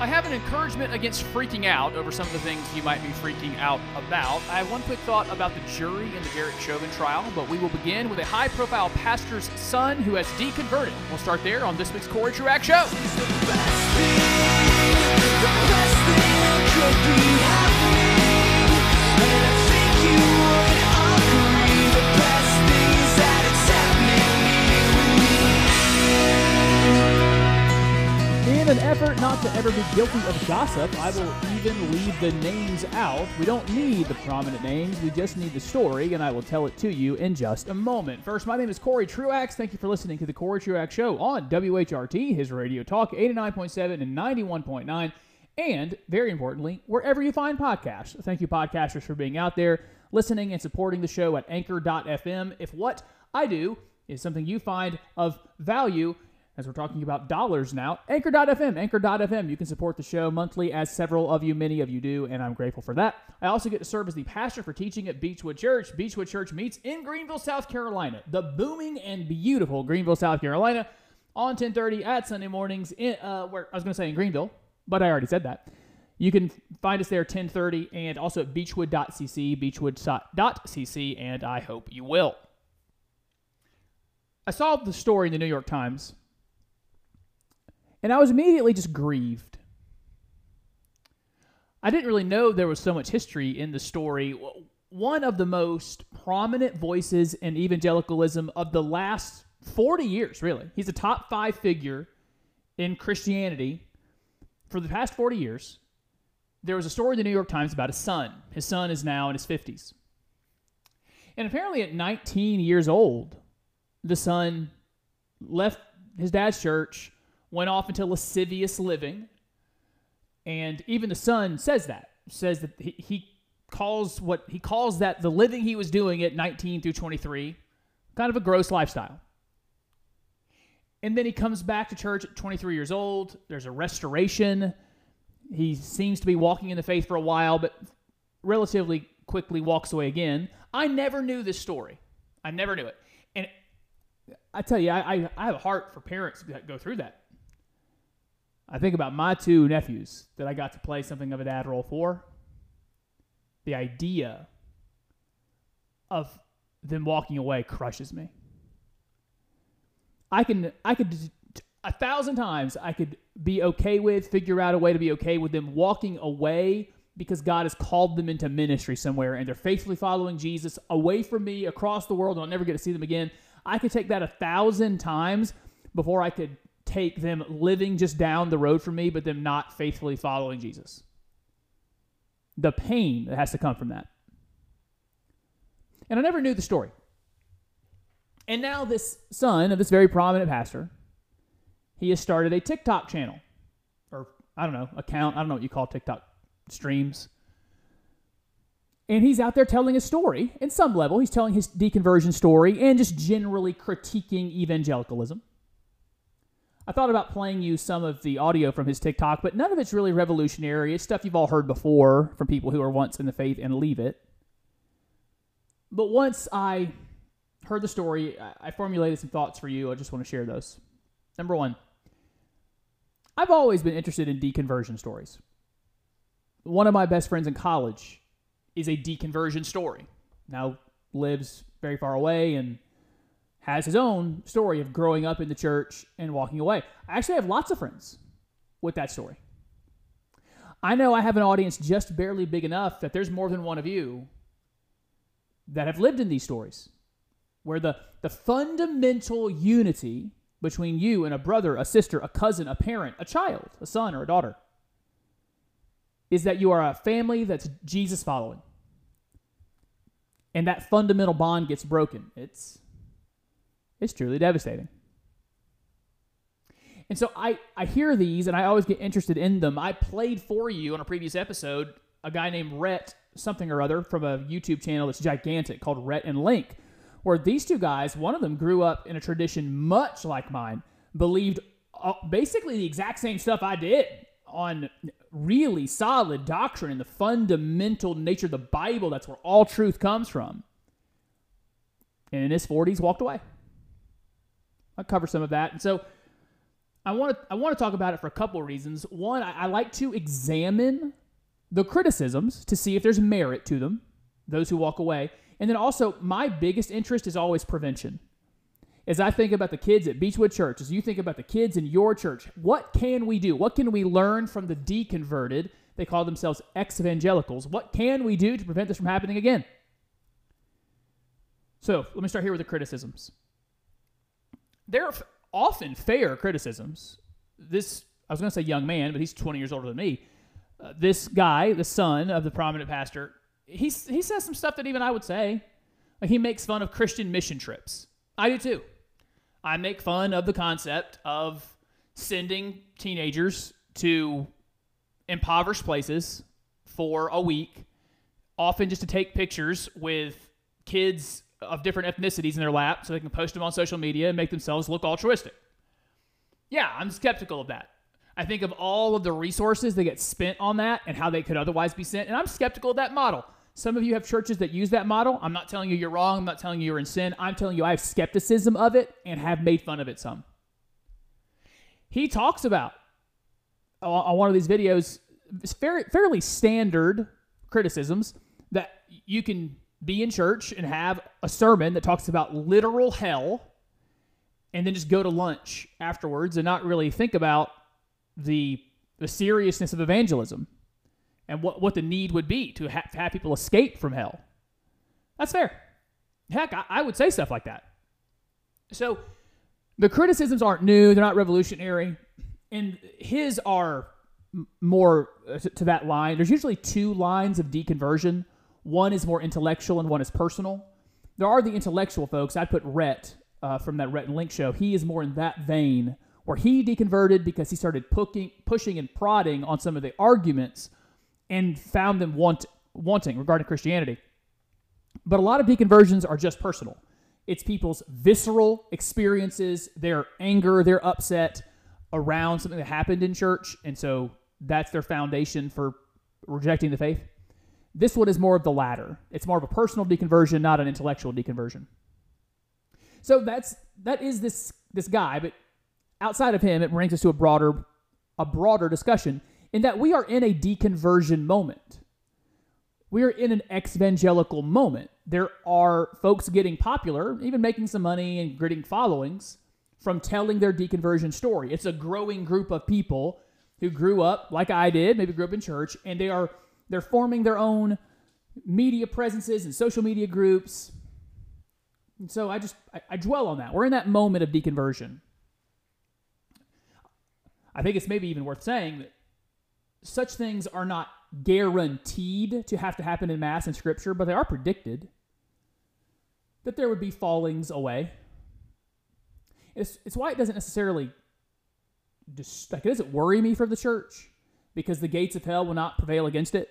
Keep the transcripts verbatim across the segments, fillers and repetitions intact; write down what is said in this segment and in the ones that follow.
I have an encouragement against freaking out over some of the things you might be freaking out about. I have one quick thought about the jury in the Derek Chauvin trial, but we will begin with a high-profile pastor's son who has deconverted. We'll start there on this week's Corey Truax Show. She's the best thing, the best thing could be happening, and I think you would agree, the best things that it's happening with me. In an effort not to ever be guilty of gossip, I will even leave the names out. We don't need the prominent names, we just need the story, and I will tell it to you in just a moment. First, my name is Corey Truax. Thank you for listening to the Corey Truax Show on W H R T, his radio talk, eighty-nine point seven and ninety-one point nine, and, very importantly, wherever you find podcasts. Thank you, podcasters, for being out there, listening and supporting the show at Anchor dot F M. If what I do is something you find of value, as we're talking about dollars now, Anchor dot F M, Anchor dot F M. You can support the show monthly, as several of you, many of you do, and I'm grateful for that. I also get to serve as the pastor for teaching at Beachwood Church. Beachwood Church meets in Greenville, South Carolina, the booming and beautiful Greenville, South Carolina, on ten thirty at Sunday mornings, in, uh, where I was going to say in Greenville, but I already said that. You can find us there at ten thirty and also at beachwood dot c c, beachwood dot c c, and I hope you will. I saw the story in the New York Times, and I was immediately just grieved. I didn't really know there was so much history in the story. One of the most prominent voices in evangelicalism of the last forty years, really. He's a top five figure in Christianity for the past forty years. There was a story in the New York Times about his son. His son is now in his fifties. And apparently at nineteen years old, the son left his dad's church, went off into lascivious living, and even the son says that, says that he, he calls what he calls that the living he was doing at nineteen through twenty-three, kind of a gross lifestyle. And then he comes back to church at twenty-three years old. There's a restoration. He seems to be walking in the faith for a while, but relatively quickly walks away again. I never knew this story. I never knew it. And I tell you, I, I, I have a heart for parents that go through that. I think about my two nephews that I got to play something of a dad role for. The idea of them walking away crushes me. I can, I could, a thousand times I could be okay with, figure out a way to be okay with them walking away because God has called them into ministry somewhere and they're faithfully following Jesus away from me across the world and I'll never get to see them again. I could take that a thousand times before I could take them living just down the road from me, but them not faithfully following Jesus. The pain that has to come from that. And I never knew the story. And now this son of this very prominent pastor, he has started a TikTok channel. Or, I don't know, account. I don't know what you call TikTok streams. And he's out there telling his story. In some level, he's telling his deconversion story and just generally critiquing evangelicalism. I thought about playing you some of the audio from his TikTok, but none of it's really revolutionary. It's stuff you've all heard before from people who are once in the faith and leave it. But once I heard the story, I formulated some thoughts for you. I just want to share those. Number one, I've always been interested in deconversion stories. One of my best friends in college is a deconversion story. Now lives very far away and has his own story of growing up in the church and walking away. I actually have lots of friends with that story. I know I have an audience just barely big enough that there's more than one of you that have lived in these stories, where the, the fundamental unity between you and a brother, a sister, a cousin, a parent, a child, a son, or a daughter, is that you are a family that's Jesus following. And that fundamental bond gets broken. It's It's truly devastating. And so I, I hear these, and I always get interested in them. I played for you on a previous episode a guy named Rhett something or other from a YouTube channel that's gigantic called Rhett and Link, where these two guys, one of them grew up in a tradition much like mine, believed basically the exact same stuff I did on really solid doctrine and the fundamental nature of the Bible. That's where all truth comes from. And in his forties, walked away. I'll cover some of that. And so I want to I want to talk about it for a couple reasons. One, I, I like to examine the criticisms to see if there's merit to them, those who walk away. And then also, my biggest interest is always prevention. As I think about the kids at Beachwood Church, as you think about the kids in your church, what can we do? What can we learn from the deconverted? They call themselves ex-evangelicals. What can we do to prevent this from happening again? So let me start here with the criticisms. There are often fair criticisms. This, I was going to say young man, but he's twenty years older than me. Uh, this guy, the son of the prominent pastor, he, he says some stuff that even I would say. Like, he makes fun of Christian mission trips. I do too. I make fun of the concept of sending teenagers to impoverished places for a week, often just to take pictures with kids of different ethnicities in their lap so they can post them on social media and make themselves look altruistic. Yeah, I'm skeptical of that. I think of all of the resources that get spent on that and how they could otherwise be sent, and I'm skeptical of that model. Some of you have churches that use that model. I'm not telling you you're wrong. I'm not telling you you're in sin. I'm telling you I have skepticism of it and have made fun of it some. He talks about, on one of these videos, fairly standard criticisms that you can be in church and have a sermon that talks about literal hell and then just go to lunch afterwards and not really think about the the seriousness of evangelism and what, what the need would be to, ha- to have people escape from hell. That's fair. Heck, I, I would say stuff like that. So the criticisms aren't new. They're not revolutionary. And his are more to that line. There's usually two lines of deconversion. One is more intellectual and one is personal. There are the intellectual folks. I'd put Rhett uh, from that Rhett and Link show. He is more in that vein where he deconverted because he started pushing, pushing and prodding on some of the arguments and found them want, wanting regarding Christianity. But a lot of deconversions are just personal. It's people's visceral experiences, their anger, their upset around something that happened in church, and so that's their foundation for rejecting the faith. This one is more of the latter. It's more of a personal deconversion, not an intellectual deconversion. So that's that is this this guy, but outside of him, it brings us to a broader a broader discussion in that we are in a deconversion moment. We are in an ex-evangelical moment. There are folks getting popular, even making some money and getting followings from telling their deconversion story. It's a growing group of people who grew up like I did, maybe grew up in church, and they are They're forming their own media presences and social media groups. And so I just, I, I dwell on that. We're in that moment of deconversion. I think it's maybe even worth saying that such things are not guaranteed to have to happen in mass in Scripture, but they are predicted that there would be fallings away. It's, it's why it doesn't necessarily, just, like, it doesn't worry me for the church, because the gates of hell will not prevail against it.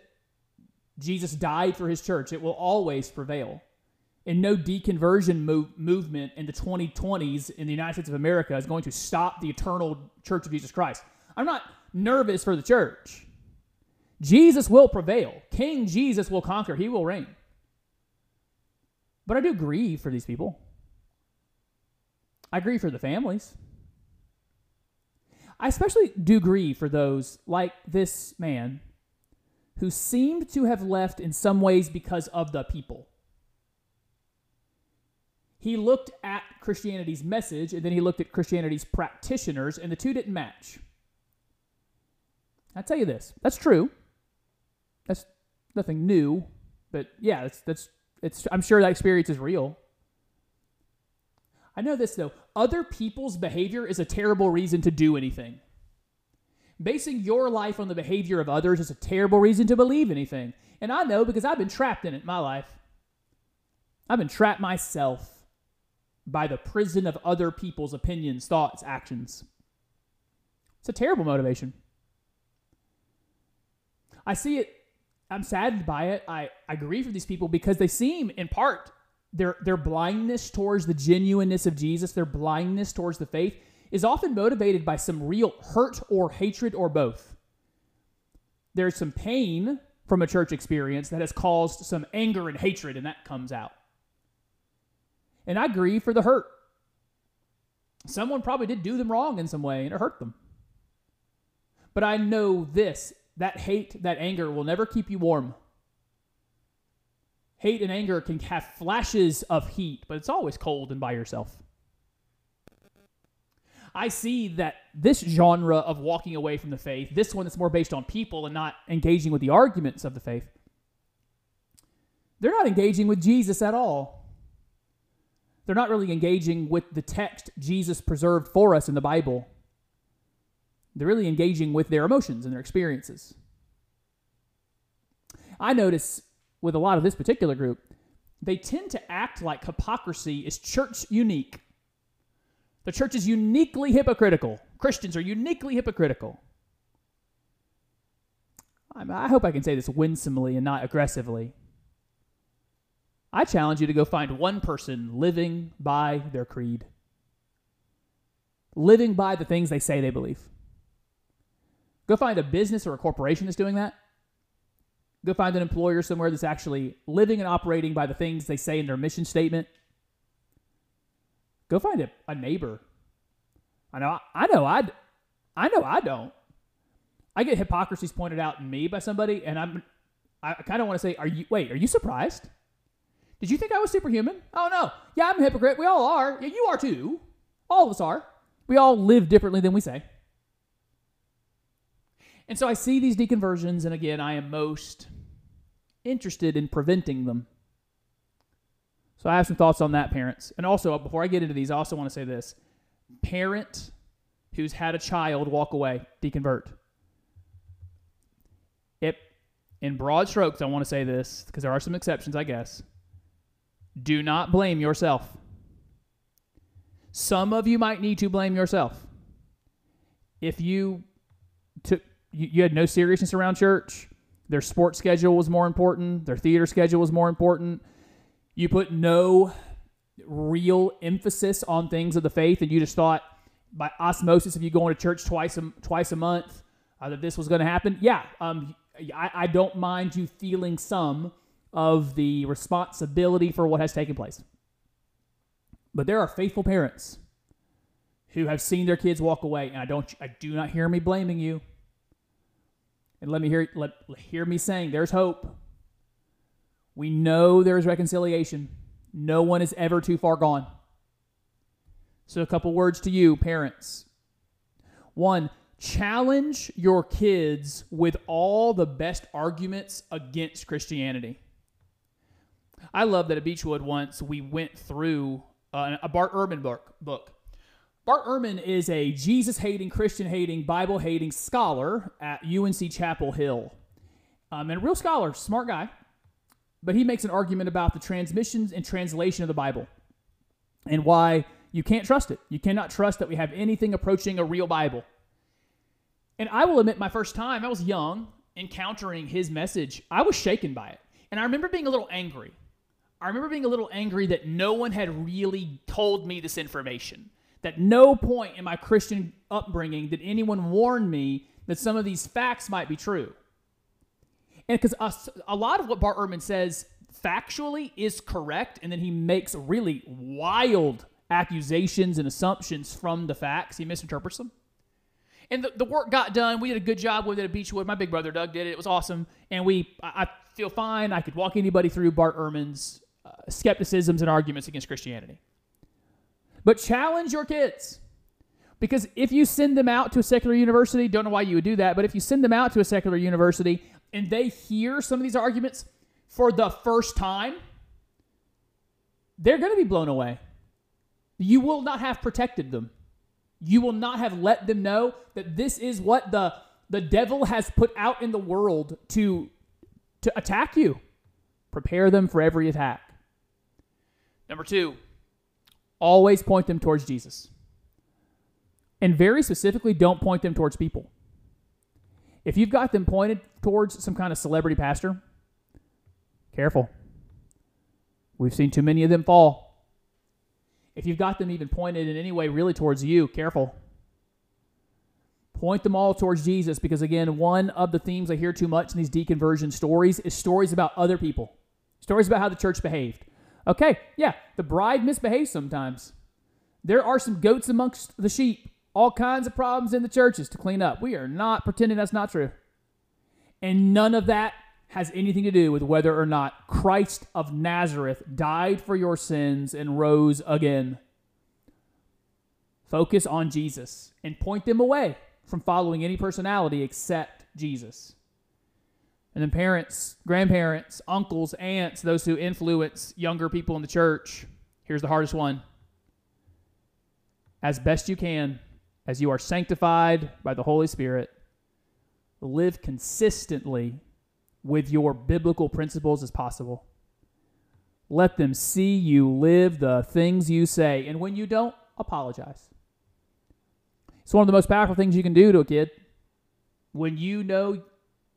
Jesus died for his church. It will always prevail. And no deconversion move, movement in the twenty twenties in the United States of America is going to stop the eternal church of Jesus Christ. I'm not nervous for the church. Jesus will prevail. King Jesus will conquer. He will reign. But I do grieve for these people. I grieve for the families. I especially do grieve for those like this man who seemed to have left in some ways because of the people. He looked at Christianity's message and then he looked at Christianity's practitioners, and the two didn't match. I tell you this, that's true. That's nothing new, but yeah, that's that's it's I'm sure that experience is real. I know this, though. Other people's behavior is a terrible reason to do anything. Basing your life on the behavior of others is a terrible reason to believe anything. And I know because I've been trapped in it my life. I've been trapped myself by the prison of other people's opinions, thoughts, actions. It's a terrible motivation. I see it. I'm saddened by it. I, I grieve for these people because they seem, in part, Their their blindness towards the genuineness of Jesus, their blindness towards the faith, is often motivated by some real hurt or hatred or both. There's some pain from a church experience that has caused some anger and hatred, and that comes out. And I grieve for the hurt. someone probably did do them wrong in some way and it hurt them. But I know this, that hate, that anger will never keep you warm. Hate and anger can have flashes of heat, but it's always cold and by yourself. I see that this genre of walking away from the faith, this one that's more based on people and not engaging with the arguments of the faith, they're not engaging with Jesus at all. They're not really engaging with the text Jesus preserved for us in the Bible. They're really engaging with their emotions and their experiences. I notice with a lot of this particular group, they tend to act like hypocrisy is church unique. The church is uniquely hypocritical. Christians are uniquely hypocritical. I hope I can say this winsomely and not aggressively. I challenge you to go find one person living by their creed, living by the things they say they believe. Go find a business or a corporation that's doing that. Go find an employer somewhere that's actually living and operating by the things they say in their mission statement. Go find a, a neighbor. I know, I know, I, I know, I don't. I get hypocrisies pointed out in me by somebody, and I'm, I kind of want to say, "Are you? Wait, are you surprised? Did you think I was superhuman? Oh no, yeah, I'm a hypocrite. We all are. Yeah, you are too. All of us are. We all live differently than we say." And so I see these deconversions, and again, I am most interested in preventing them. So I have some thoughts on that, parents. And also, before I get into these, I also want to say this. Parent who's had a child walk away, deconvert. Yep. In broad strokes, I want to say this, because there are some exceptions, I guess. Do not blame yourself. Some of you might need to blame yourself. If you took, you, you had no seriousness around church, their sports schedule was more important, their theater schedule was more important, you put no real emphasis on things of the faith, and you just thought by osmosis of you going to church twice a, twice a month uh, that this was going to happen. Yeah, um, I, I don't mind you feeling some of the responsibility for what has taken place. But there are faithful parents who have seen their kids walk away, and I don't, I do not hear me blaming you. And let me hear, let, hear me saying there's hope. We know there is reconciliation. No one is ever too far gone. So a couple words to you, parents. One, challenge your kids with all the best arguments against Christianity. I love that at Beachwood once we went through uh, a Bart Ehrman book. Bart Ehrman is a Jesus-hating, Christian-hating, Bible-hating scholar at U N C Chapel Hill. Um, and a real scholar, smart guy. But he makes an argument about the transmissions and translation of the Bible and why you can't trust it. You cannot trust that we have anything approaching a real Bible. And I will admit, my first time, I was young, encountering his message, I was shaken by it. And I remember being a little angry. I remember being a little angry that no one had really told me this information, that no point in my Christian upbringing did anyone warn me that some of these facts might be true. And because a lot of what Bart Ehrman says factually is correct, and then he makes really wild accusations and assumptions from the facts. He misinterprets them. And the, the work got done. We did a good job with it at Beachwood. My big brother Doug did it. It was awesome. And we, I, I feel fine. I could walk anybody through Bart Ehrman's uh, skepticisms and arguments against Christianity. But challenge your kids. Because if you send them out to a secular university, don't know why you would do that, but if you send them out to a secular university and they hear some of these arguments for the first time, they're going to be blown away. You will not have protected them. You will not have let them know that this is what the, the devil has put out in the world to, to attack you. Prepare them for every attack. Number two, always point them towards Jesus. And very specifically, don't point them towards people. If you've got them pointed towards some kind of celebrity pastor, careful. We've seen too many of them fall. If you've got them even pointed in any way really towards you, careful. Point them all towards Jesus, because again, one of the themes I hear too much in these deconversion stories is stories about other people. Stories about how the church behaved. Okay, yeah, the bride misbehaves sometimes. There are some goats amongst the sheep. All kinds of problems in the churches to clean up. We are not pretending that's not true. And none of that has anything to do with whether or not Christ of Nazareth died for your sins and rose again. Focus on Jesus and point them away from following any personality except Jesus. And then parents, grandparents, uncles, aunts, those who influence younger people in the church. Here's the hardest one. As best you can, as you are sanctified by the Holy Spirit, live consistently with your biblical principles as possible. Let them see you live the things you say. And when you don't, apologize. It's one of the most powerful things you can do to a kid. When you know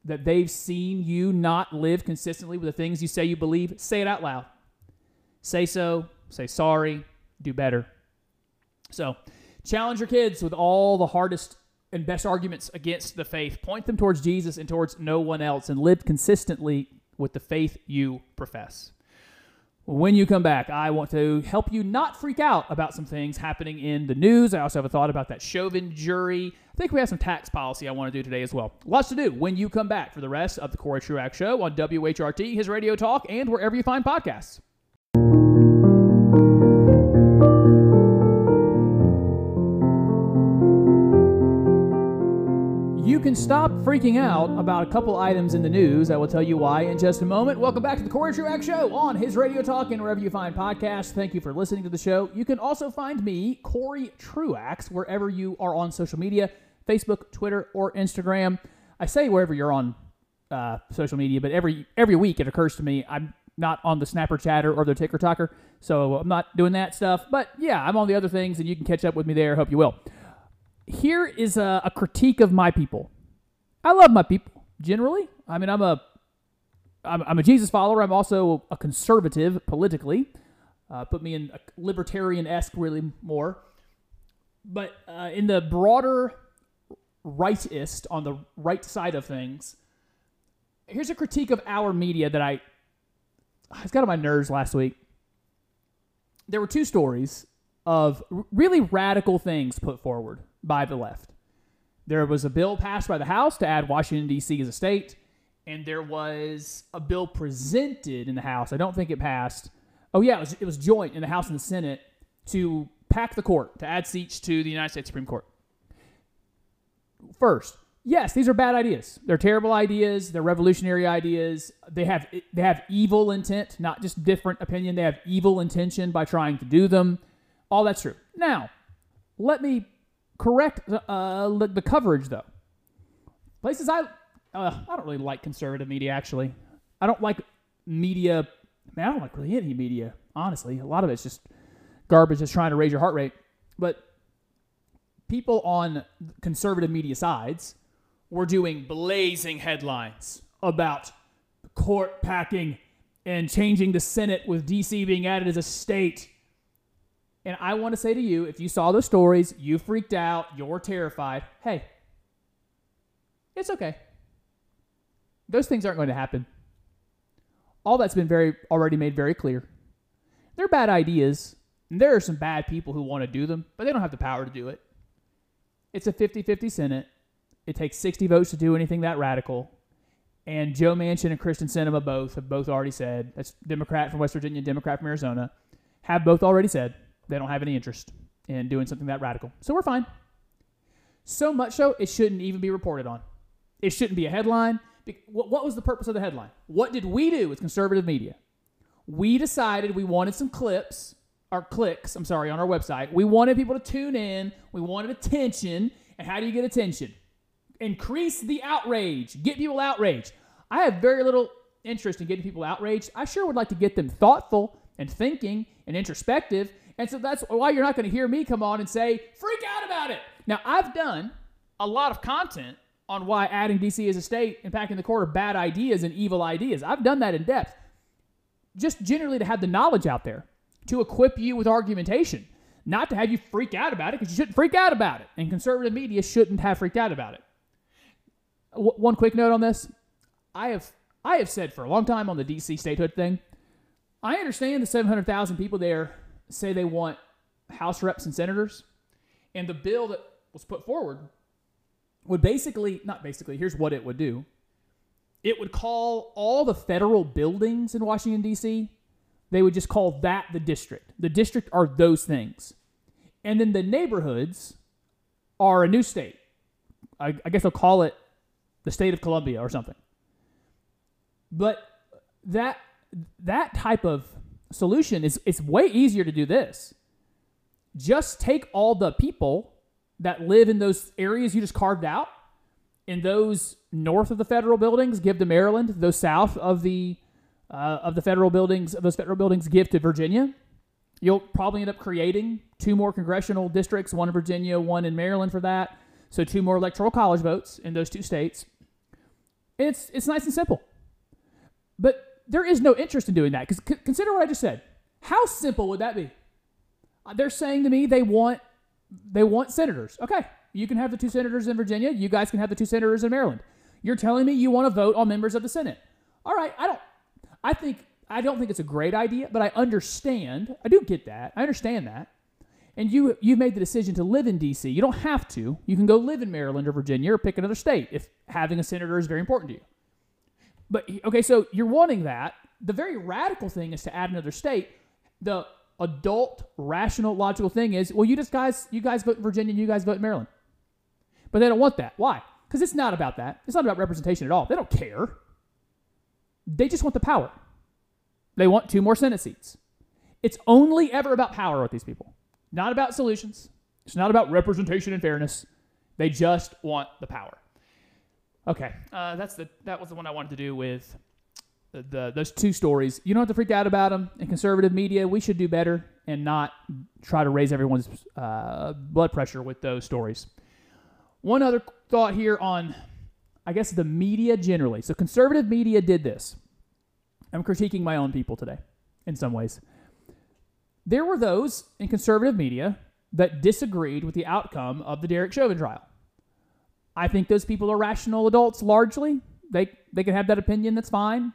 that they've seen you not live consistently with the things you say you believe, say it out loud. Say so, say sorry, do better. So challenge your kids with all the hardest and best arguments against the faith. Point them towards Jesus and towards no one else, and live consistently with the faith you profess. When you come back, I want to help you not freak out about some things happening in the news. I also have a thought about that Chauvin jury. I think we have some tax policy I want to do today as well. Lots to do when you come back for the rest of the Corey Truax Show on W H R T, His Radio Talk, and wherever you find podcasts. You can stop freaking out about a couple items in the news. I will tell you why in just a moment. Welcome back to the Corey Truax Show on His Radio Talk and wherever you find podcasts. Thank you for listening to the show. You can also find me, Corey Truax, wherever you are on social media, Facebook, Twitter, or Instagram. I say wherever you're on uh, social media, but every every week it occurs to me I'm not on the Snapper Chatter or the Ticker Talker, so I'm not doing that stuff. But yeah, I'm on the other things, and you can catch up with me there. Hope you will. Here is a, a critique of my people. I love my people, generally. I mean, I'm a, I'm, I'm a Jesus follower. I'm also a conservative politically. Uh, put me in a libertarian-esque, really, more. But uh, in the broader rightist, on the right side of things, here's a critique of our media that I... I got on my nerves last week. There were two stories of really radical things put forward by the left. There was a bill passed by the House to add Washington, D C as a state, and there was a bill presented in the House. I don't think it passed. Oh, yeah, it was, it was joint in the House and the Senate to pack the court, to add seats to the United States Supreme Court. First, yes, these are bad ideas. They're terrible ideas. They're revolutionary ideas. They have they have evil intent, not just different opinion. They have evil intention by trying to do them. All that's true. Now, let me correct uh, the coverage, though. Places I... Uh, I don't really like conservative media, actually. I don't like media... Man, I don't like really any media, honestly. A lot of it's just garbage that's trying to raise your heart rate. But people on conservative media sides were doing blazing headlines about court packing and changing the Senate with D C being added as a state. And I want to say to you, if you saw those stories, you freaked out, you're terrified, hey, it's okay. Those things aren't going to happen. All that's been very already made very clear. They're bad ideas, and there are some bad people who want to do them, but they don't have the power to do it. It's a fifty-fifty Senate. It takes sixty votes to do anything that radical. And Joe Manchin and Kristen Sinema both have both already said, that's Democrat from West Virginia, Democrat from Arizona, have both already said, they don't have any interest in doing something that radical. So we're fine. So much so, it shouldn't even be reported on. It shouldn't be a headline. What was the purpose of the headline? What did we do as conservative media? We decided we wanted some clips, or clicks, I'm sorry, on our website. We wanted people to tune in. We wanted attention. And how do you get attention? Increase the outrage. Get people outraged. I have very little interest in getting people outraged. I sure would like to get them thoughtful and thinking and introspective. And so that's why you're not going to hear me come on and say, freak out about it. Now, I've done a lot of content on why adding D C as a state and packing the court are bad ideas and evil ideas. I've done that in depth. Just generally to have the knowledge out there, to equip you with argumentation, not to have you freak out about it, because you shouldn't freak out about it. And conservative media shouldn't have freaked out about it. W- one quick note on this. I have, I have said for a long time on the D C statehood thing, I understand the seven hundred thousand people there say they want House reps and senators. And the bill that was put forward would basically, not basically, here's what it would do. It would call all the federal buildings in Washington, D C, they would just call that the district. The district are those things. And then the neighborhoods are a new state. I, I guess they'll call it the state of Columbia or something. But that that type of solution is it's way easier to do this. Just take all the people that live in those areas you just carved out, and those north of the federal buildings give to Maryland, those south of the uh, of the federal buildings, those federal buildings give to Virginia. You'll probably end up creating two more congressional districts, one in Virginia, one in Maryland for that. So two more electoral college votes in those two states. And it's it's nice and simple. But there is no interest in doing that. Because c- consider what I just said. How simple would that be? They're saying to me they want they want senators. Okay, you can have the two senators in Virginia. You guys can have the two senators in Maryland. You're telling me you want to vote on members of the Senate. All right, I don't. I think I don't think it's a great idea, but I understand. I do get that. I understand that. And you you made the decision to live in D C. You don't have to. You can go live in Maryland or Virginia or pick another state if having a senator is very important to you. But okay, so you're wanting that. The very radical thing is to add another state. The adult, rational, logical thing is, well, you just guys, you guys vote in Virginia and you guys vote in Maryland. But they don't want that. Why? Because it's not about that. It's not about representation at all. They don't care. They just want the power. They want two more Senate seats. It's only ever about power with these people. Not about solutions. It's not about representation and fairness. They just want the power. Okay, uh, that's the that was the one I wanted to do with the, the those two stories. You don't have to freak out about them. In conservative media, we should do better and not try to raise everyone's uh, blood pressure with those stories. One other thought here on, I guess, the media generally. So conservative media did this. I'm critiquing my own people today in some ways. There were those in conservative media that disagreed with the outcome of the Derek Chauvin trial. I think those people are rational adults largely. They they can have that opinion. That's fine.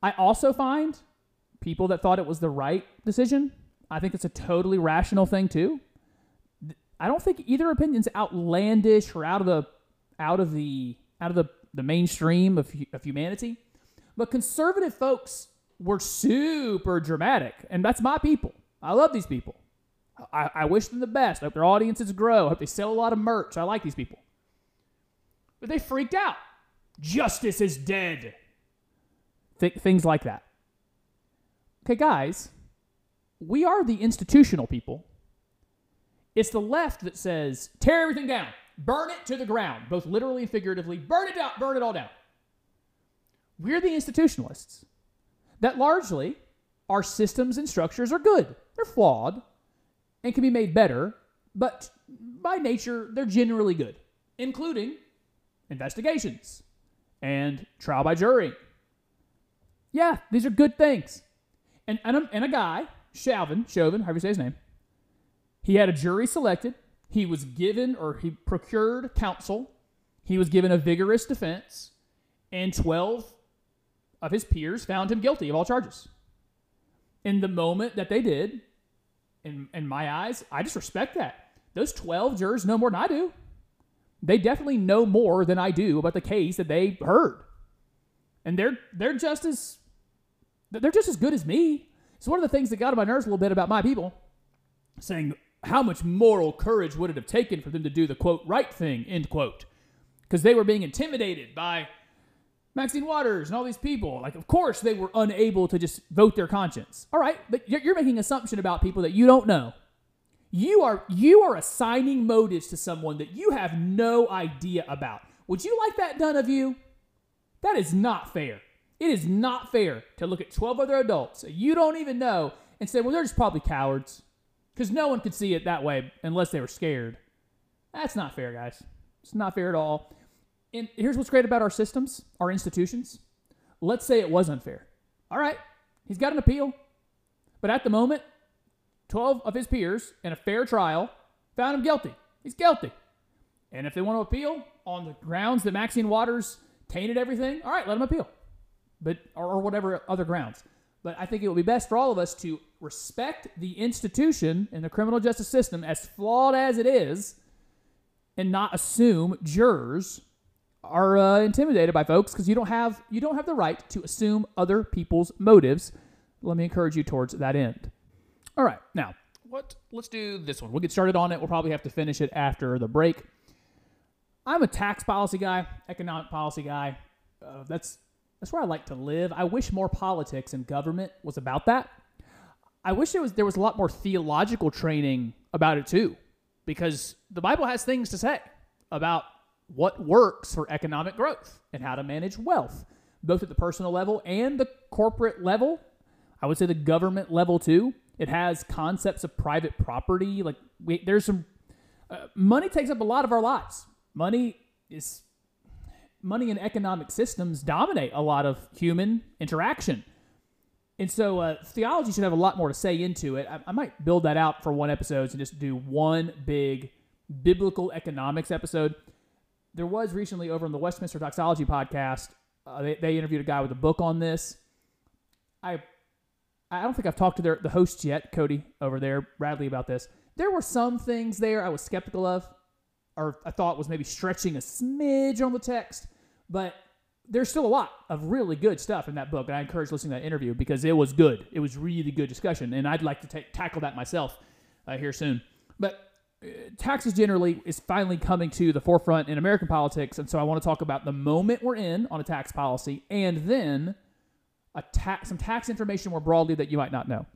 I also find people that thought it was the right decision. I think it's a totally rational thing too. I don't think either opinion's outlandish or out of the out of the out of the, the mainstream of of humanity. But conservative folks were super dramatic, and that's my people. I love these people. I, I wish them the best. I hope their audiences grow. I hope they sell a lot of merch. I like these people. But they freaked out. Justice is dead. Th- things like that. Okay, guys, we are the institutional people. It's the left that says, tear everything down. Burn it to the ground, both literally and figuratively. Burn it out. Burn it all down. We're the institutionalists that largely our systems and structures are good. They're flawed and can be made better, but by nature, they're generally good, including investigations and trial by jury. Yeah, these are good things. And and a, and a guy, Chauvin, Chauvin, however you say his name, he had a jury selected. He was given or he procured counsel. He was given a vigorous defense, and twelve of his peers found him guilty of all charges. In the moment that they did, in in my eyes, I just respect that. Those twelve jurors know more than I do. They definitely know more than I do about the case that they heard. And they're they're just as they're just as good as me. It's one of the things that got on my nerves a little bit about my people, saying how much moral courage would it have taken for them to do the quote right thing, end quote. Because they were being intimidated by Maxine Waters and all these people. Like, of course they were unable to just vote their conscience. All right, but you're making assumption about people that you don't know. You are you are assigning motives to someone that you have no idea about. Would you like that done of you? That is not fair. It is not fair to look at twelve other adults that you don't even know and say, well, they're just probably cowards because no one could see it that way unless they were scared. That's not fair, guys. It's not fair at all. And here's what's great about our systems, our institutions. Let's say it was unfair. All right, he's got an appeal. But at the moment, twelve of his peers in a fair trial found him guilty. He's guilty. And if they want to appeal on the grounds that Maxine Waters tainted everything, all right, let him appeal. But or, or whatever other grounds. But I think it would be best for all of us to respect the institution and the criminal justice system, as flawed as it is, and not assume jurors are uh, intimidated by folks, because you don't have you don't have the right to assume other people's motives. Let me encourage you towards that end. All right, now what? Let's do this one. We'll get started on it. We'll probably have to finish it after the break. I'm a tax policy guy, economic policy guy. Uh, that's that's where I like to live. I wish more politics and government was about that. I wish there was there was a lot more theological training about it too, because the Bible has things to say about what works for economic growth and how to manage wealth, both at the personal level and the corporate level. I would say the government level too. It has concepts of private property. Like we, there's some uh, money takes up a lot of our lives. Money is money and economic systems dominate a lot of human interaction. And so uh, theology should have a lot more to say into it. I, I might build that out for one episode and just do one big biblical economics episode. There was recently over on the Westminster Doxology podcast, uh, they, they interviewed a guy with a book on this. I I don't think I've talked to their, the host yet, Cody over there, Bradley, about this. There were some things there I was skeptical of, or I thought was maybe stretching a smidge on the text, but there's still a lot of really good stuff in that book, and I encourage listening to that interview because it was good. It was really good discussion, and I'd like to t- tackle that myself uh, here soon. But uh, taxes generally is finally coming to the forefront in American politics, and so I want to talk about the moment we're in on a tax policy, and then A tax, some tax information more broadly that you might not know.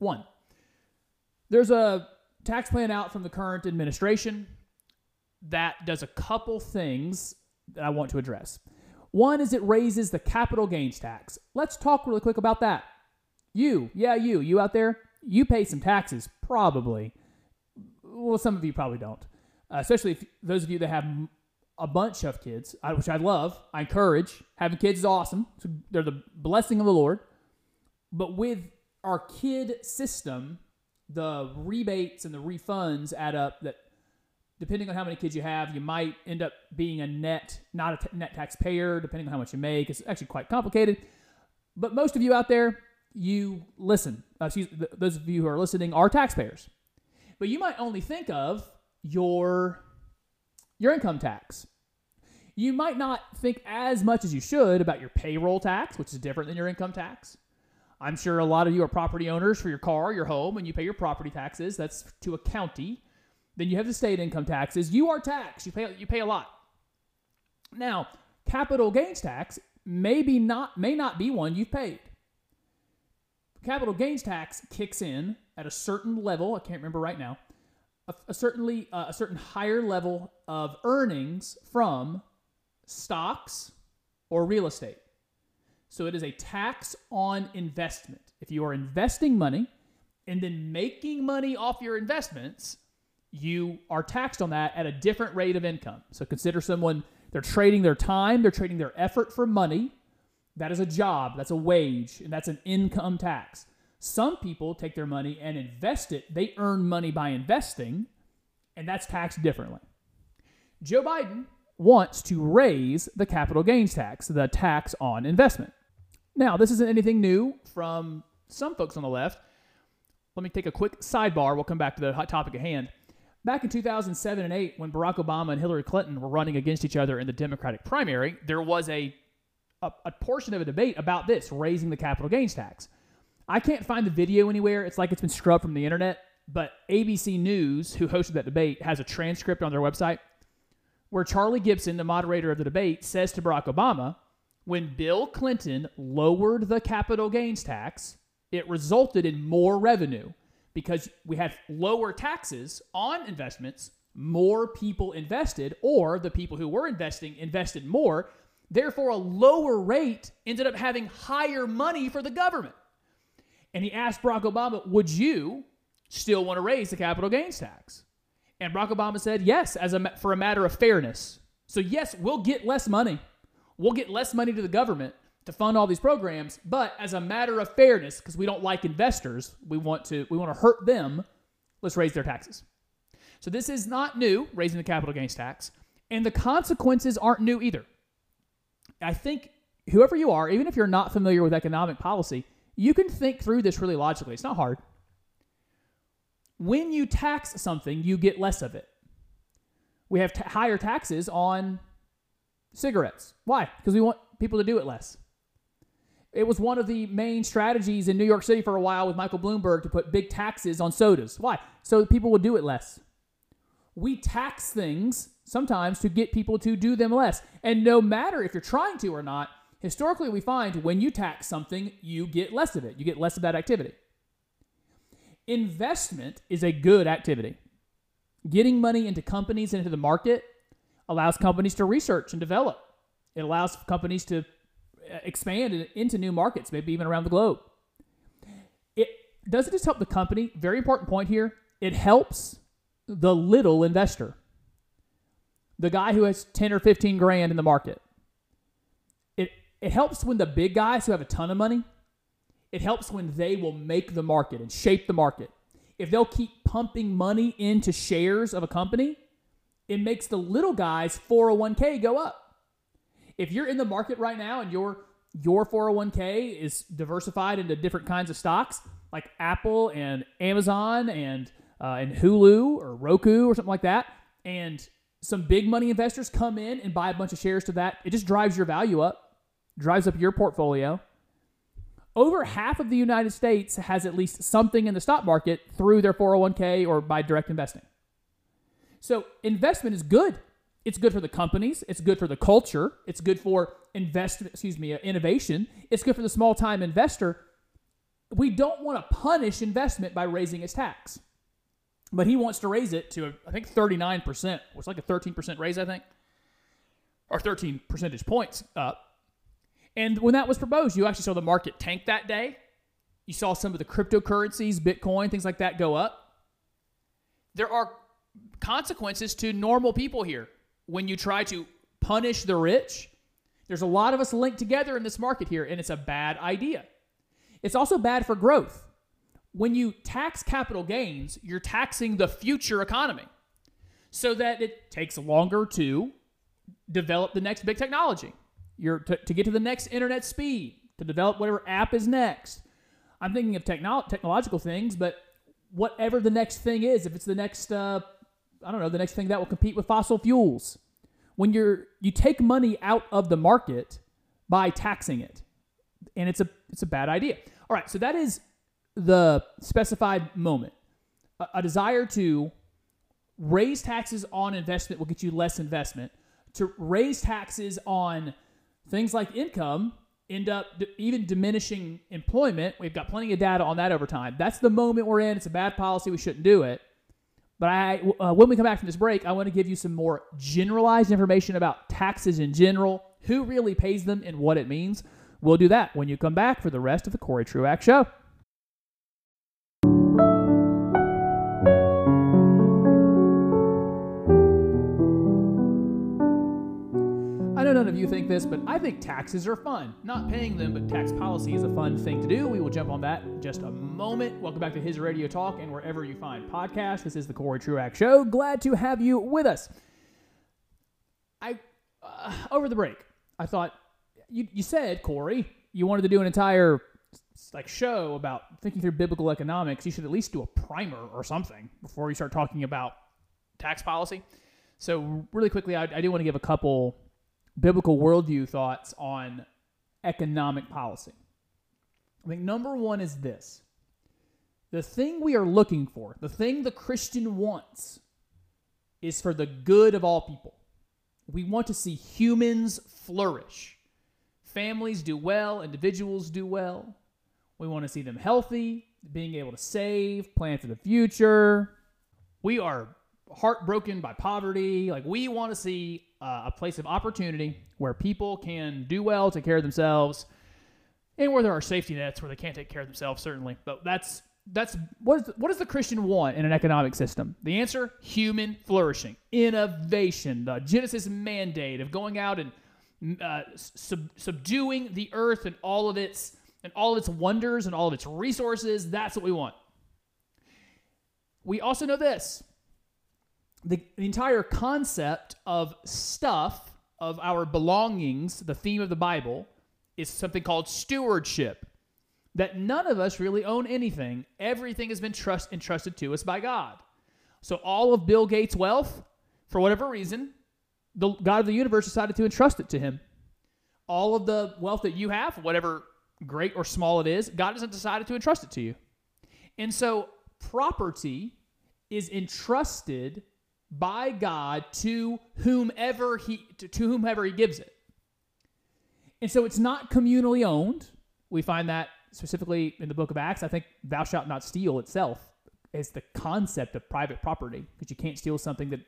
One, there's a tax plan out from the current administration that does a couple things that I want to address. One is it raises the capital gains tax. Let's talk really quick about that. You, yeah, you, you out there, you pay some taxes, probably. Well, some of you probably don't, uh, especially if those of you that have a bunch of kids, which I love, I encourage. Having kids is awesome. They're the blessing of the Lord. But with our kid system, the rebates and the refunds add up that depending on how many kids you have, you might end up being a net, not a t- net taxpayer, depending on how much you make. It's actually quite complicated. But most of you out there, you listen. Uh, excuse, th- those of you who are listening are taxpayers. But you might only think of your... your income tax. You might not think as much as you should about your payroll tax, which is different than your income tax. I'm sure a lot of you are property owners for your car, your home, and you pay your property taxes. That's to a county. Then you have the state income taxes. You are taxed. You pay, you pay a lot. Now, capital gains tax maybe not, may not be one you've paid. Capital gains tax kicks in at a certain level. I can't remember right now. A, a certainly uh, a certain higher level of earnings from stocks or real estate. So it is a tax on investment. If you are investing money and then making money off your investments, you are taxed on that at a different rate of income. So consider someone, they're trading their time, they're trading their effort for money. That is a job, that's a wage, and that's an income tax. Some people take their money and invest it. They earn money by investing, and that's taxed differently. Joe Biden wants to raise the capital gains tax, the tax on investment. Now, this isn't anything new from some folks on the left. Let me take a quick sidebar. We'll come back to the hot topic at hand. Back in two thousand seven and eight, when Barack Obama and Hillary Clinton were running against each other in the Democratic primary, there was a, a, a portion of a debate about this, raising the capital gains tax. I can't find the video anywhere. It's like it's been scrubbed from the internet, but A B C News, who hosted that debate, has a transcript on their website where Charlie Gibson, the moderator of the debate, says to Barack Obama, when Bill Clinton lowered the capital gains tax, it resulted in more revenue because we had lower taxes on investments, more people invested, or the people who were investing invested more. Therefore, a lower rate ended up having higher money for the government. And he asked Barack Obama, would you still want to raise the capital gains tax? And Barack Obama said, yes, as a, for a matter of fairness. So yes, we'll get less money. We'll get less money to the government to fund all these programs, but as a matter of fairness, because we don't like investors, we want to we want to hurt them, let's raise their taxes. So this is not new, raising the capital gains tax, and the consequences aren't new either. I think whoever you are, even if you're not familiar with economic policy, you can think through this really logically. It's not hard. When you tax something, you get less of it. We have t- higher taxes on cigarettes. Why? Because we want people to do it less. It was one of the main strategies in New York City for a while with Michael Bloomberg to put big taxes on sodas. Why? So that people would do it less. We tax things sometimes to get people to do them less. And no matter if you're trying to or not, historically we find when you tax something, you get less of it. You get less of that activity. Investment is a good activity. Getting money into companies and into the market allows companies to research and develop. It allows companies to expand into new markets, maybe even around the globe. It doesn't just help the company. Very important point here. It helps the little investor, the guy who has ten or fifteen grand in the market. It it helps when the big guys who have a ton of money, it helps when they will make the market and shape the market. If they'll keep pumping money into shares of a company, it makes the little guy's four oh one k go up. If you're in the market right now and your your four oh one k is diversified into different kinds of stocks like Apple and Amazon and uh, and Hulu or Roku or something like that, and some big money investors come in and buy a bunch of shares to that, it just drives your value up, drives up your portfolio. Over half of the United States has at least something in the stock market through their four oh one k or by direct investing. So investment is good. It's good for the companies. It's good for the culture. It's good for investment, excuse me, innovation. It's good for the small-time investor. We don't want to punish investment by raising its tax. But he wants to raise it to, I think, thirty-nine percent, which is like a thirteen percent raise, I think, or thirteen percentage points up. And when that was proposed, you actually saw the market tank that day. You saw some of the cryptocurrencies, Bitcoin, things like that go up. There are consequences to normal people here. When you try to punish the rich, there's a lot of us linked together in this market here, and it's a bad idea. It's also bad for growth. When you tax capital gains, you're taxing the future economy so that it takes longer to develop the next big technology, you're to, to get to the next internet speed, to develop whatever app is next. I'm thinking of technolo- technological things, but whatever the next thing is, if it's the next... Uh, I don't know, the next thing that will compete with fossil fuels. When you're, you take money out of the market by taxing it. And it's a, it's a bad idea. All right. So that is the specified moment. A, a desire to raise taxes on investment will get you less investment. To raise taxes on things like income end up d- even diminishing employment. We've got plenty of data on that over time. That's the moment we're in. It's a bad policy. We shouldn't do it. But I, uh, when we come back from this break, I want to give you some more generalized information about taxes in general, who really pays them, and what it means. We'll do that when you come back for the rest of the Corey Truax Show. I know none of you think this, but I think taxes are fun. Not paying them, but tax policy is a fun thing to do. We will jump on that in just a moment. Welcome back to His Radio Talk and wherever you find podcasts. This is the Corey Truax Show. Glad to have you with us. I uh, over the break, I thought, you, you said, Corey, you wanted to do an entire like show about thinking through biblical economics. You should at least do a primer or something before you start talking about tax policy. So really quickly, I, I do want to give a couple... biblical worldview thoughts on economic policy. I think number one is this. The thing we are looking for, the thing the Christian wants, is for the good of all people. We want to see humans flourish. Families do well, individuals do well. We want to see them healthy, being able to save, plan for the future. We are heartbroken by poverty. Like, we want to see Uh, a place of opportunity where people can do well, take care of themselves, and where there are safety nets where they can't take care of themselves, certainly. But that's that's what, is, what does the Christian want in an economic system? The answer, human flourishing, innovation, the Genesis mandate of going out and uh, sub- subduing the earth and all of its and all of its wonders and all of its resources. That's what we want. We also know this. The, the entire concept of stuff, of our belongings, the theme of the Bible, is something called stewardship. that none of us really own anything. Everything has been trust entrusted to us by God. So all of Bill Gates' wealth, for whatever reason, the God of the universe decided to entrust it to him. All of the wealth that you have, whatever great or small it is, God hasn't decided to entrust it to you. And so property is entrusted by God to whomever he to, to whomever he gives it. And so it's not communally owned. We find that specifically in the book of Acts. I think thou shalt not steal itself is the concept of private property, because you can't steal something that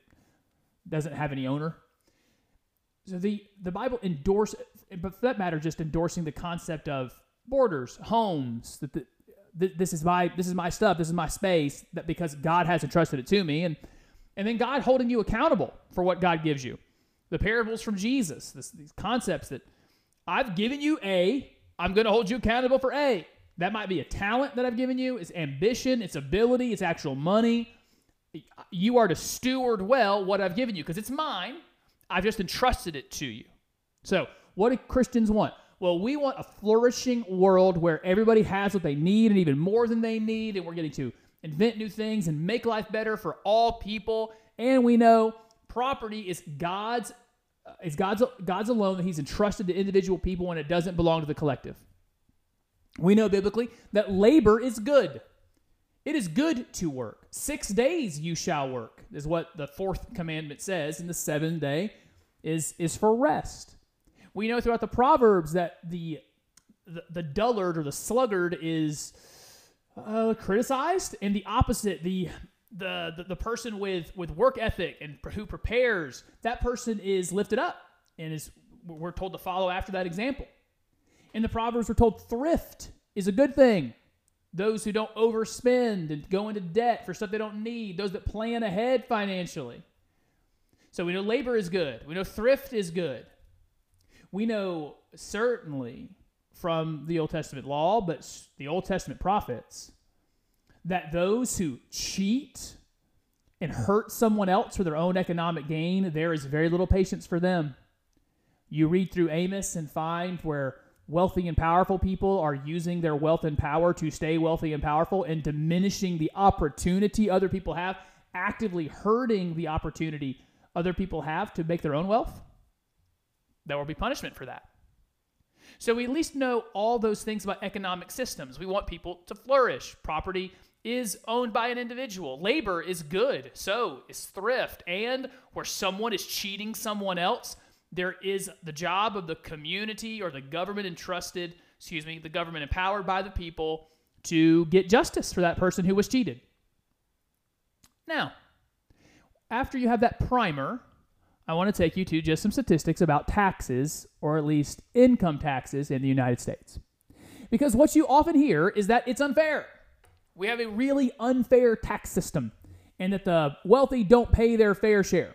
doesn't have any owner. So the, the Bible endorses, but for that matter, just endorsing the concept of borders, homes, that the, this is my this is my stuff, this is my space, that because God has entrusted it to me, and and then God holding you accountable for what God gives you. The parables from Jesus, this, these concepts that I've given you A, I'm going to hold you accountable for A. That might be a talent that I've given you, it's ambition, it's ability, it's actual money. You are to steward well what I've given you, because it's mine. I've just entrusted it to you. So what do Christians want? Well, we want a flourishing world where everybody has what they need and even more than they need, and we're getting to invent new things and make life better for all people. And we know property is God's, uh, is God's, God's alone, that he's entrusted to individual people, and it doesn't belong to the collective. We know biblically that labor is good. It is good to work. Six days you shall work is what the fourth commandment says, and the seventh day is, is for rest. We know throughout the Proverbs that the, the the dullard or the sluggard is uh, criticized, and the opposite, the the the, the person with, with work ethic and who prepares, that person is lifted up, and is we're told to follow after that example. In the Proverbs, we're told thrift is a good thing. Those who don't overspend and go into debt for stuff they don't need, those that plan ahead financially. So we know labor is good. We know thrift is good. We know certainly from the Old Testament law, but the Old Testament prophets, that those who cheat and hurt someone else for their own economic gain, there is very little patience for them. You read through Amos and find where wealthy and powerful people are using their wealth and power to stay wealthy and powerful and diminishing the opportunity other people have, actively hurting the opportunity other people have to make their own wealth. There will be punishment for that. So we at least know all those things about economic systems. We want people to flourish. Property is owned by an individual. Labor is good. So is thrift. And where someone is cheating someone else, there is the job of the community or the government entrusted, excuse me, the government empowered by the people to get justice for that person who was cheated. Now, after you have that primer, I want to take you to just some statistics about taxes, or at least income taxes in the United States. Because what you often hear is that it's unfair. We have a really unfair tax system, and that the wealthy don't pay their fair share.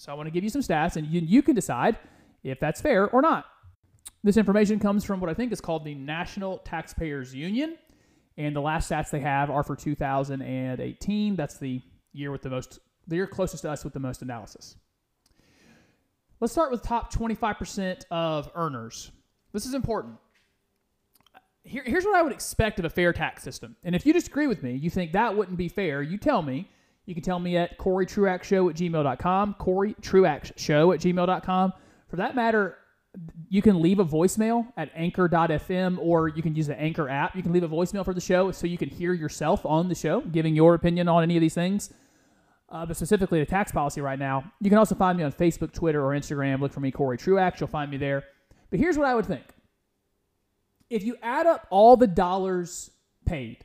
So I want to give you some stats, and you, you can decide if that's fair or not. This information comes from what I think is called the National Taxpayers Union, and the last stats they have are for two thousand eighteen. That's the year with the most, the year closest to us with the most analysis. Let's start with top twenty-five percent of earners. This is important. Here, here's what I would expect of a fair tax system. And if you disagree with me, you think that wouldn't be fair, you tell me. You can tell me at Corey Truax Show at gmail dot com, Corey Truax Show at gmail dot com. For that matter, you can leave a voicemail at Anchor dot f m, or you can use the Anchor app. You can leave a voicemail for the show so you can hear yourself on the show, giving your opinion on any of these things. Uh, but specifically to tax policy right now. You can also find me on Facebook, Twitter, or Instagram. Look for me, Corey Truax. You'll find me there. But here's what I would think. If you add up all the dollars paid,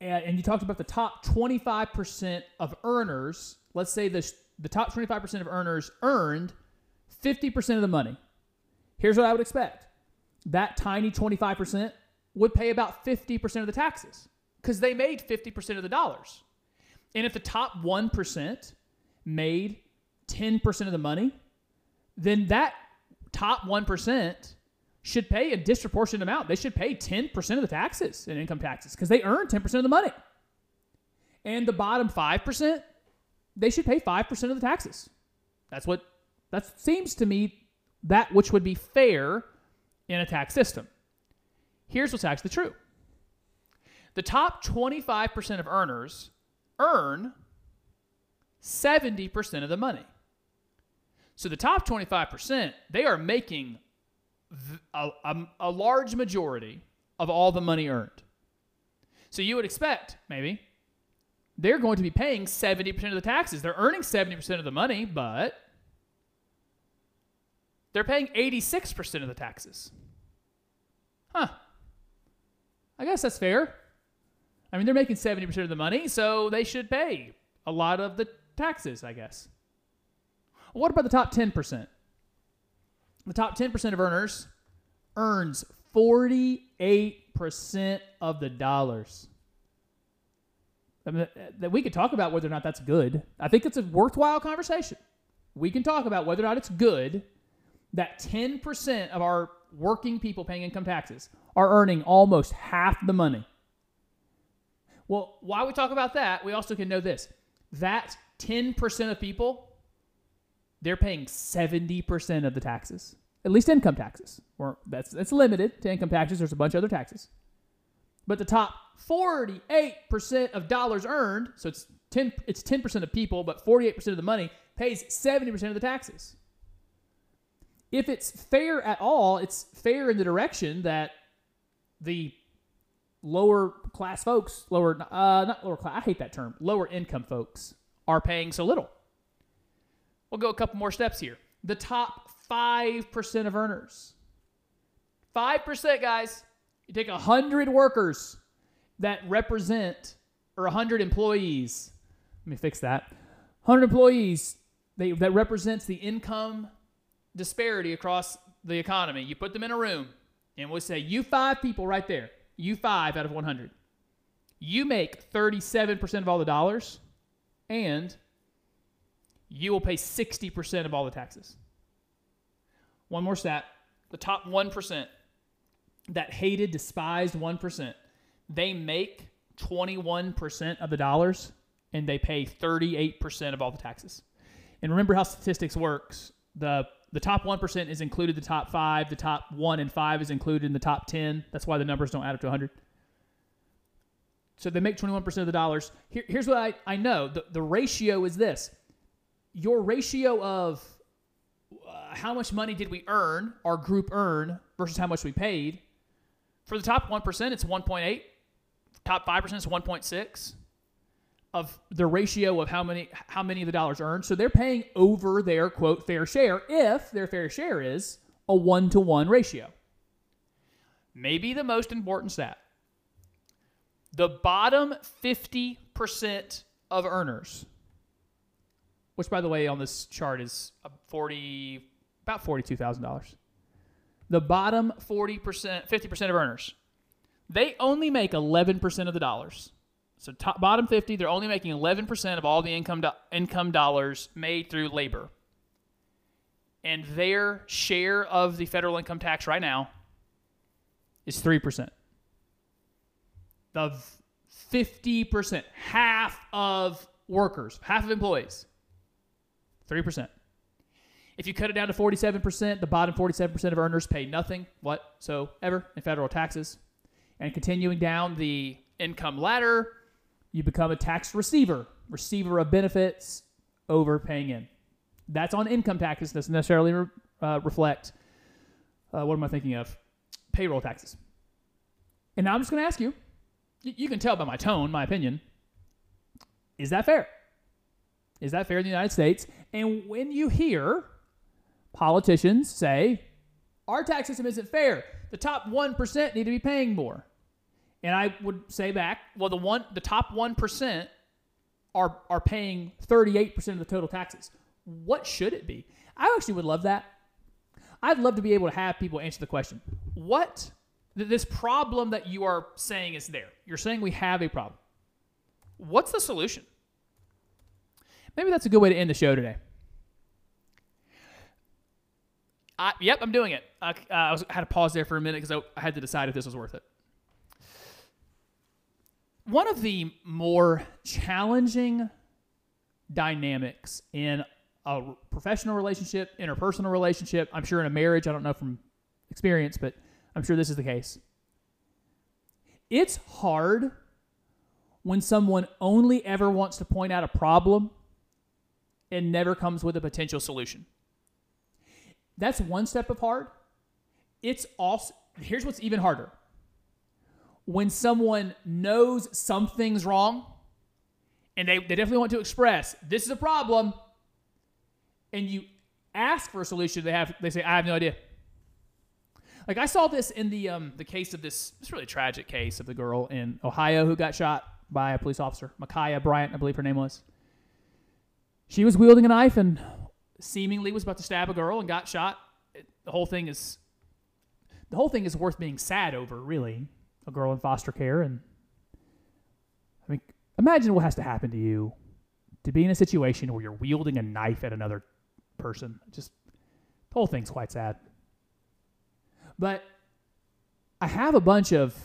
and, and you talked about the top twenty-five percent of earners, let's say the, the top twenty-five percent of earners earned fifty percent of the money. Here's what I would expect. That tiny twenty-five percent would pay about fifty percent of the taxes, because they made fifty percent of the dollars. And if the top one percent made ten percent of the money, then that top one percent should pay a disproportionate amount. They should pay ten percent of the taxes in income taxes, because they earned ten percent of the money. And the bottom five percent, they should pay five percent of the taxes. That's what, that seems to me that which would be fair in a tax system. Here's what's actually true. The top twenty-five percent of earners earn seventy percent of the money. So the top twenty-five percent, they are making a, a, a large majority of all the money earned. So you would expect, maybe, they're going to be paying seventy percent of the taxes. They're earning seventy percent of the money, but they're paying eighty-six percent of the taxes. Huh. I guess that's fair. I mean, they're making seventy percent of the money, so they should pay a lot of the taxes, I guess. What about the top ten percent? The top ten percent of earners earns forty-eight percent of the dollars. I mean, that we could talk about whether or not that's good. I think it's a worthwhile conversation. We can talk about whether or not it's good that ten percent of our working people paying income taxes are earning almost half the money. Well, while we talk about that, we also can know this. That ten percent of people, they're paying seventy percent of the taxes, at least income taxes. Or that's, that's limited to income taxes. There's a bunch of other taxes. But the top forty-eight percent of dollars earned, so it's ten, it's ten percent of people, but forty-eight percent of the money pays seventy percent of the taxes. If it's fair at all, it's fair in the direction that the lower class folks, lower, uh, not lower class, I hate that term, lower income folks are paying so little. We'll go a couple more steps here. The top five percent of earners. five percent, guys. You take one hundred workers that represent, or one hundred employees. Let me fix that. one hundred employees they, that represents the income disparity across the economy. You put them in a room, and we'll say, you five people right there. You five out of one hundred. You make thirty-seven percent of all the dollars, and you will pay sixty percent of all the taxes. One more stat. The top one percent, that hated, despised one percent, they make twenty-one percent of the dollars, and they pay thirty-eight percent of all the taxes. And remember how statistics works. The the top one percent is included the top five. The top one and five is included in the top ten. That's why the numbers don't add up to one hundred. So they make twenty-one percent of the dollars. Here, here's what I, I know. The, the ratio is this. Your ratio of uh, how much money did we earn, our group earn, versus how much we paid. For the top one percent, it's one point eight. Top five percent is one point six of the ratio of how many how many of the dollars earned. So they're paying over their, quote, fair share if their fair share is a one-to-one ratio. Maybe the most important stat. The bottom fifty percent of earners, which, by the way, on this chart is forty about forty-two thousand dollars. The bottom forty percent, fifty percent of earners, they only make eleven percent of the dollars. So top, bottom fifty, they're only making eleven percent of all the income do, income dollars made through labor. And their share of the federal income tax right now is three percent. The fifty percent, half of workers, half of employees, three percent. If you cut it down to forty-seven percent, the bottom forty-seven percent of earners pay nothing whatsoever in federal taxes. And continuing down the income ladder, you become a tax receiver, receiver of benefits, overpaying in. That's on income taxes. Doesn't necessarily re- uh, reflect, uh, what am I thinking of? Payroll taxes. And now I'm just going to ask you, y- you can tell by my tone, my opinion, is that fair? Is that fair in the United States? And when you hear politicians say, our tax system isn't fair, the top one percent need to be paying more. And I would say back, well, the one, the top one percent are are paying thirty-eight percent of the total taxes. What should it be? I actually would love that. I'd love to be able to have people answer the question. What, this problem that you are saying is there. You're saying we have a problem. What's the solution? Maybe that's a good way to end the show today. I, yep, I'm doing it. I, uh, I, was, I had to pause there for a minute because I, I had to decide if this was worth it. One of the more challenging dynamics in a professional relationship, interpersonal relationship, I'm sure in a marriage, I don't know from experience, but I'm sure this is the case, it's hard when someone only ever wants to point out a problem and never comes with a potential solution. That's one step of hard. It's also, here's what's even harder. When someone knows something's wrong and they, they definitely want to express, this is a problem, and you ask for a solution, they have they say, I have no idea. Like, I saw this in the um, the case of this, this really tragic case of the girl in Ohio who got shot by a police officer, Ma'Khia Bryant, I believe her name was. She was wielding a knife and seemingly was about to stab a girl and got shot. The whole thing is, the whole thing is worth being sad over, really. A girl in foster care, and I mean, imagine what has to happen to you to be in a situation where you're wielding a knife at another person. Just the whole thing's quite sad. But I have a bunch of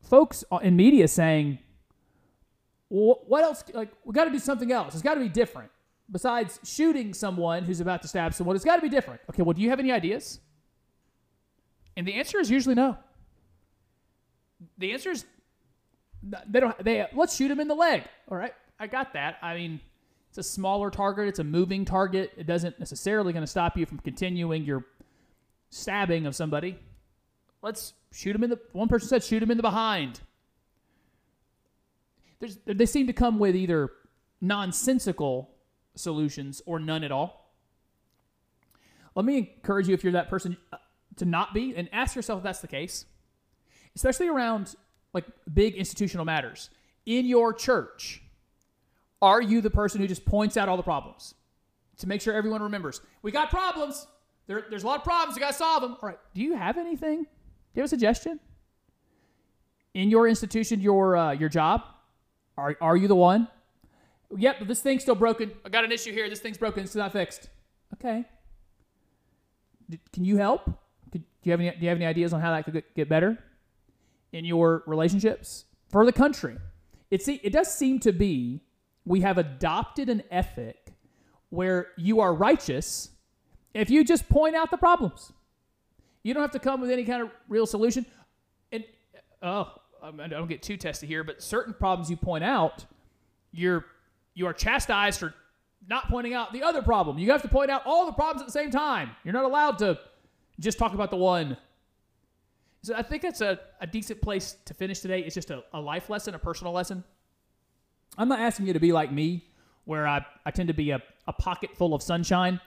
folks in media saying, well, what else? Like, we got to do something else. It's got to be different. Besides shooting someone who's about to stab someone, it's got to be different. Okay, well, do you have any ideas? And the answer is usually no. The answer is they don't. They let's shoot him in the leg. All right, I got that. I mean, it's a smaller target. It's a moving target. It doesn't necessarily going to stop you from continuing your stabbing of somebody. Let's shoot him in the. One person said shoot him in the behind. There's, they seem to come with either nonsensical solutions or none at all. Let me encourage you, if you're that person, to not be, and ask yourself if that's the case. Especially around like big institutional matters. In your church, are you the person who just points out all the problems to make sure everyone remembers? We got problems. There, there's a lot of problems. We got to solve them. All right. Do you have anything? Do you have a suggestion? In your institution, your uh, your job, are are you the one? Yep, but this thing's still broken. I got an issue here. This thing's broken. It's not fixed. Okay. D- can you help? Could, do you have any? Do you have any ideas on how that could get better? In your relationships, for the country. It, see, it does seem to be we have adopted an ethic where you are righteous if you just point out the problems. You don't have to come with any kind of real solution. And, oh, I don't get too testy here, but certain problems you point out, you're, you are chastised for not pointing out the other problem. You have to point out all the problems at the same time. You're not allowed to just talk about the one. So I think that's a, a decent place to finish today. It's just a, a life lesson, a personal lesson. I'm not asking you to be like me, where I, I tend to be a, a pocket full of sunshine.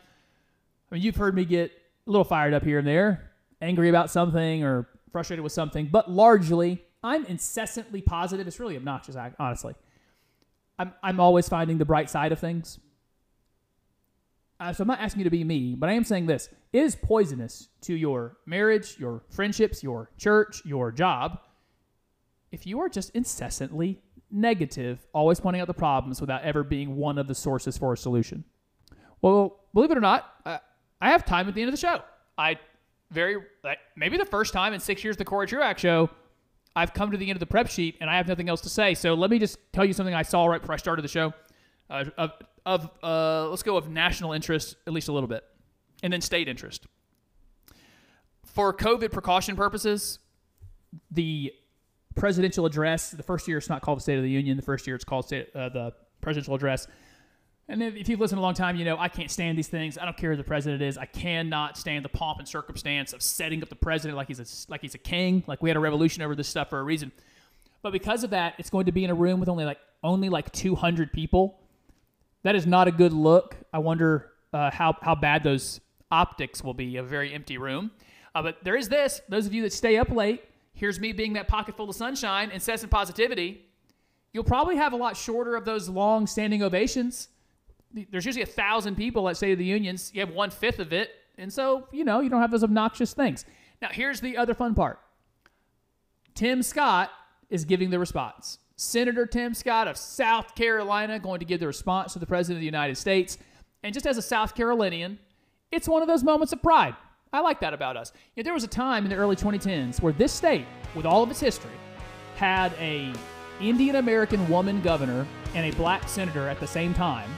I mean, you've heard me get a little fired up here and there, angry about something or frustrated with something, but largely I'm incessantly positive. It's really obnoxious, honestly. I'm I'm always finding the bright side of things. Uh, so I'm not asking you to be me, but I am saying this. It is poisonous to your marriage, your friendships, your church, your job, if you are just incessantly negative, always pointing out the problems without ever being one of the sources for a solution. Well, believe it or not, uh, I have time at the end of the show. I very like, maybe the first time in six years of the Corey Truax Show, I've come to the end of the prep sheet and I have nothing else to say. So let me just tell you something I saw right before I started the show. Uh, of, of uh, let's go of national interest, at least a little bit, and then state interest. For COVID precaution purposes, the presidential address, the first year it's not called the State of the Union, the first year it's called state, uh, the presidential address. And if you've listened a long time, you know, I can't stand these things. I don't care who the president is. I cannot stand the pomp and circumstance of setting up the president like he's a, like he's a king, like we had a revolution over this stuff for a reason. But because of that, it's going to be in a room with only like only like two hundred people. That is not a good look. I wonder uh, how, how bad those optics will be, a very empty room. Uh, but there is this. Those of you that stay up late, here's me being that pocket full of sunshine, incessant positivity. You'll probably have a lot shorter of those long-standing ovations. There's usually a thousand people at State of the Unions. You have one-fifth of it. And so, you know, you don't have those obnoxious things. Now, here's the other fun part. Tim Scott is giving the response. Senator Tim Scott of South Carolina going to give the response to the President of the United States. And just as a South Carolinian, it's one of those moments of pride. I like that about us. You know, there was a time in the early twenty tens where this state, with all of its history, had a Indian-American woman governor and a black senator at the same time.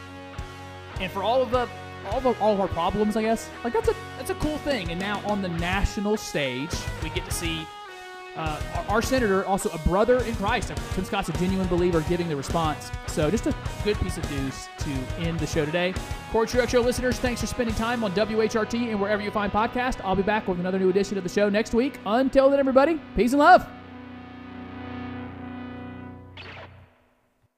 And for all of the all the all of our problems, I guess, like that's a that's a cool thing. And now on the national stage, we get to see uh, our senator, also a brother in Christ. Tim Scott's a genuine believer giving the response. So just a good piece of news to end the show today. Corey Truax Show listeners, thanks for spending time on W H R T and wherever you find podcasts. I'll be back with another new edition of the show next week. Until then, everybody, peace and love.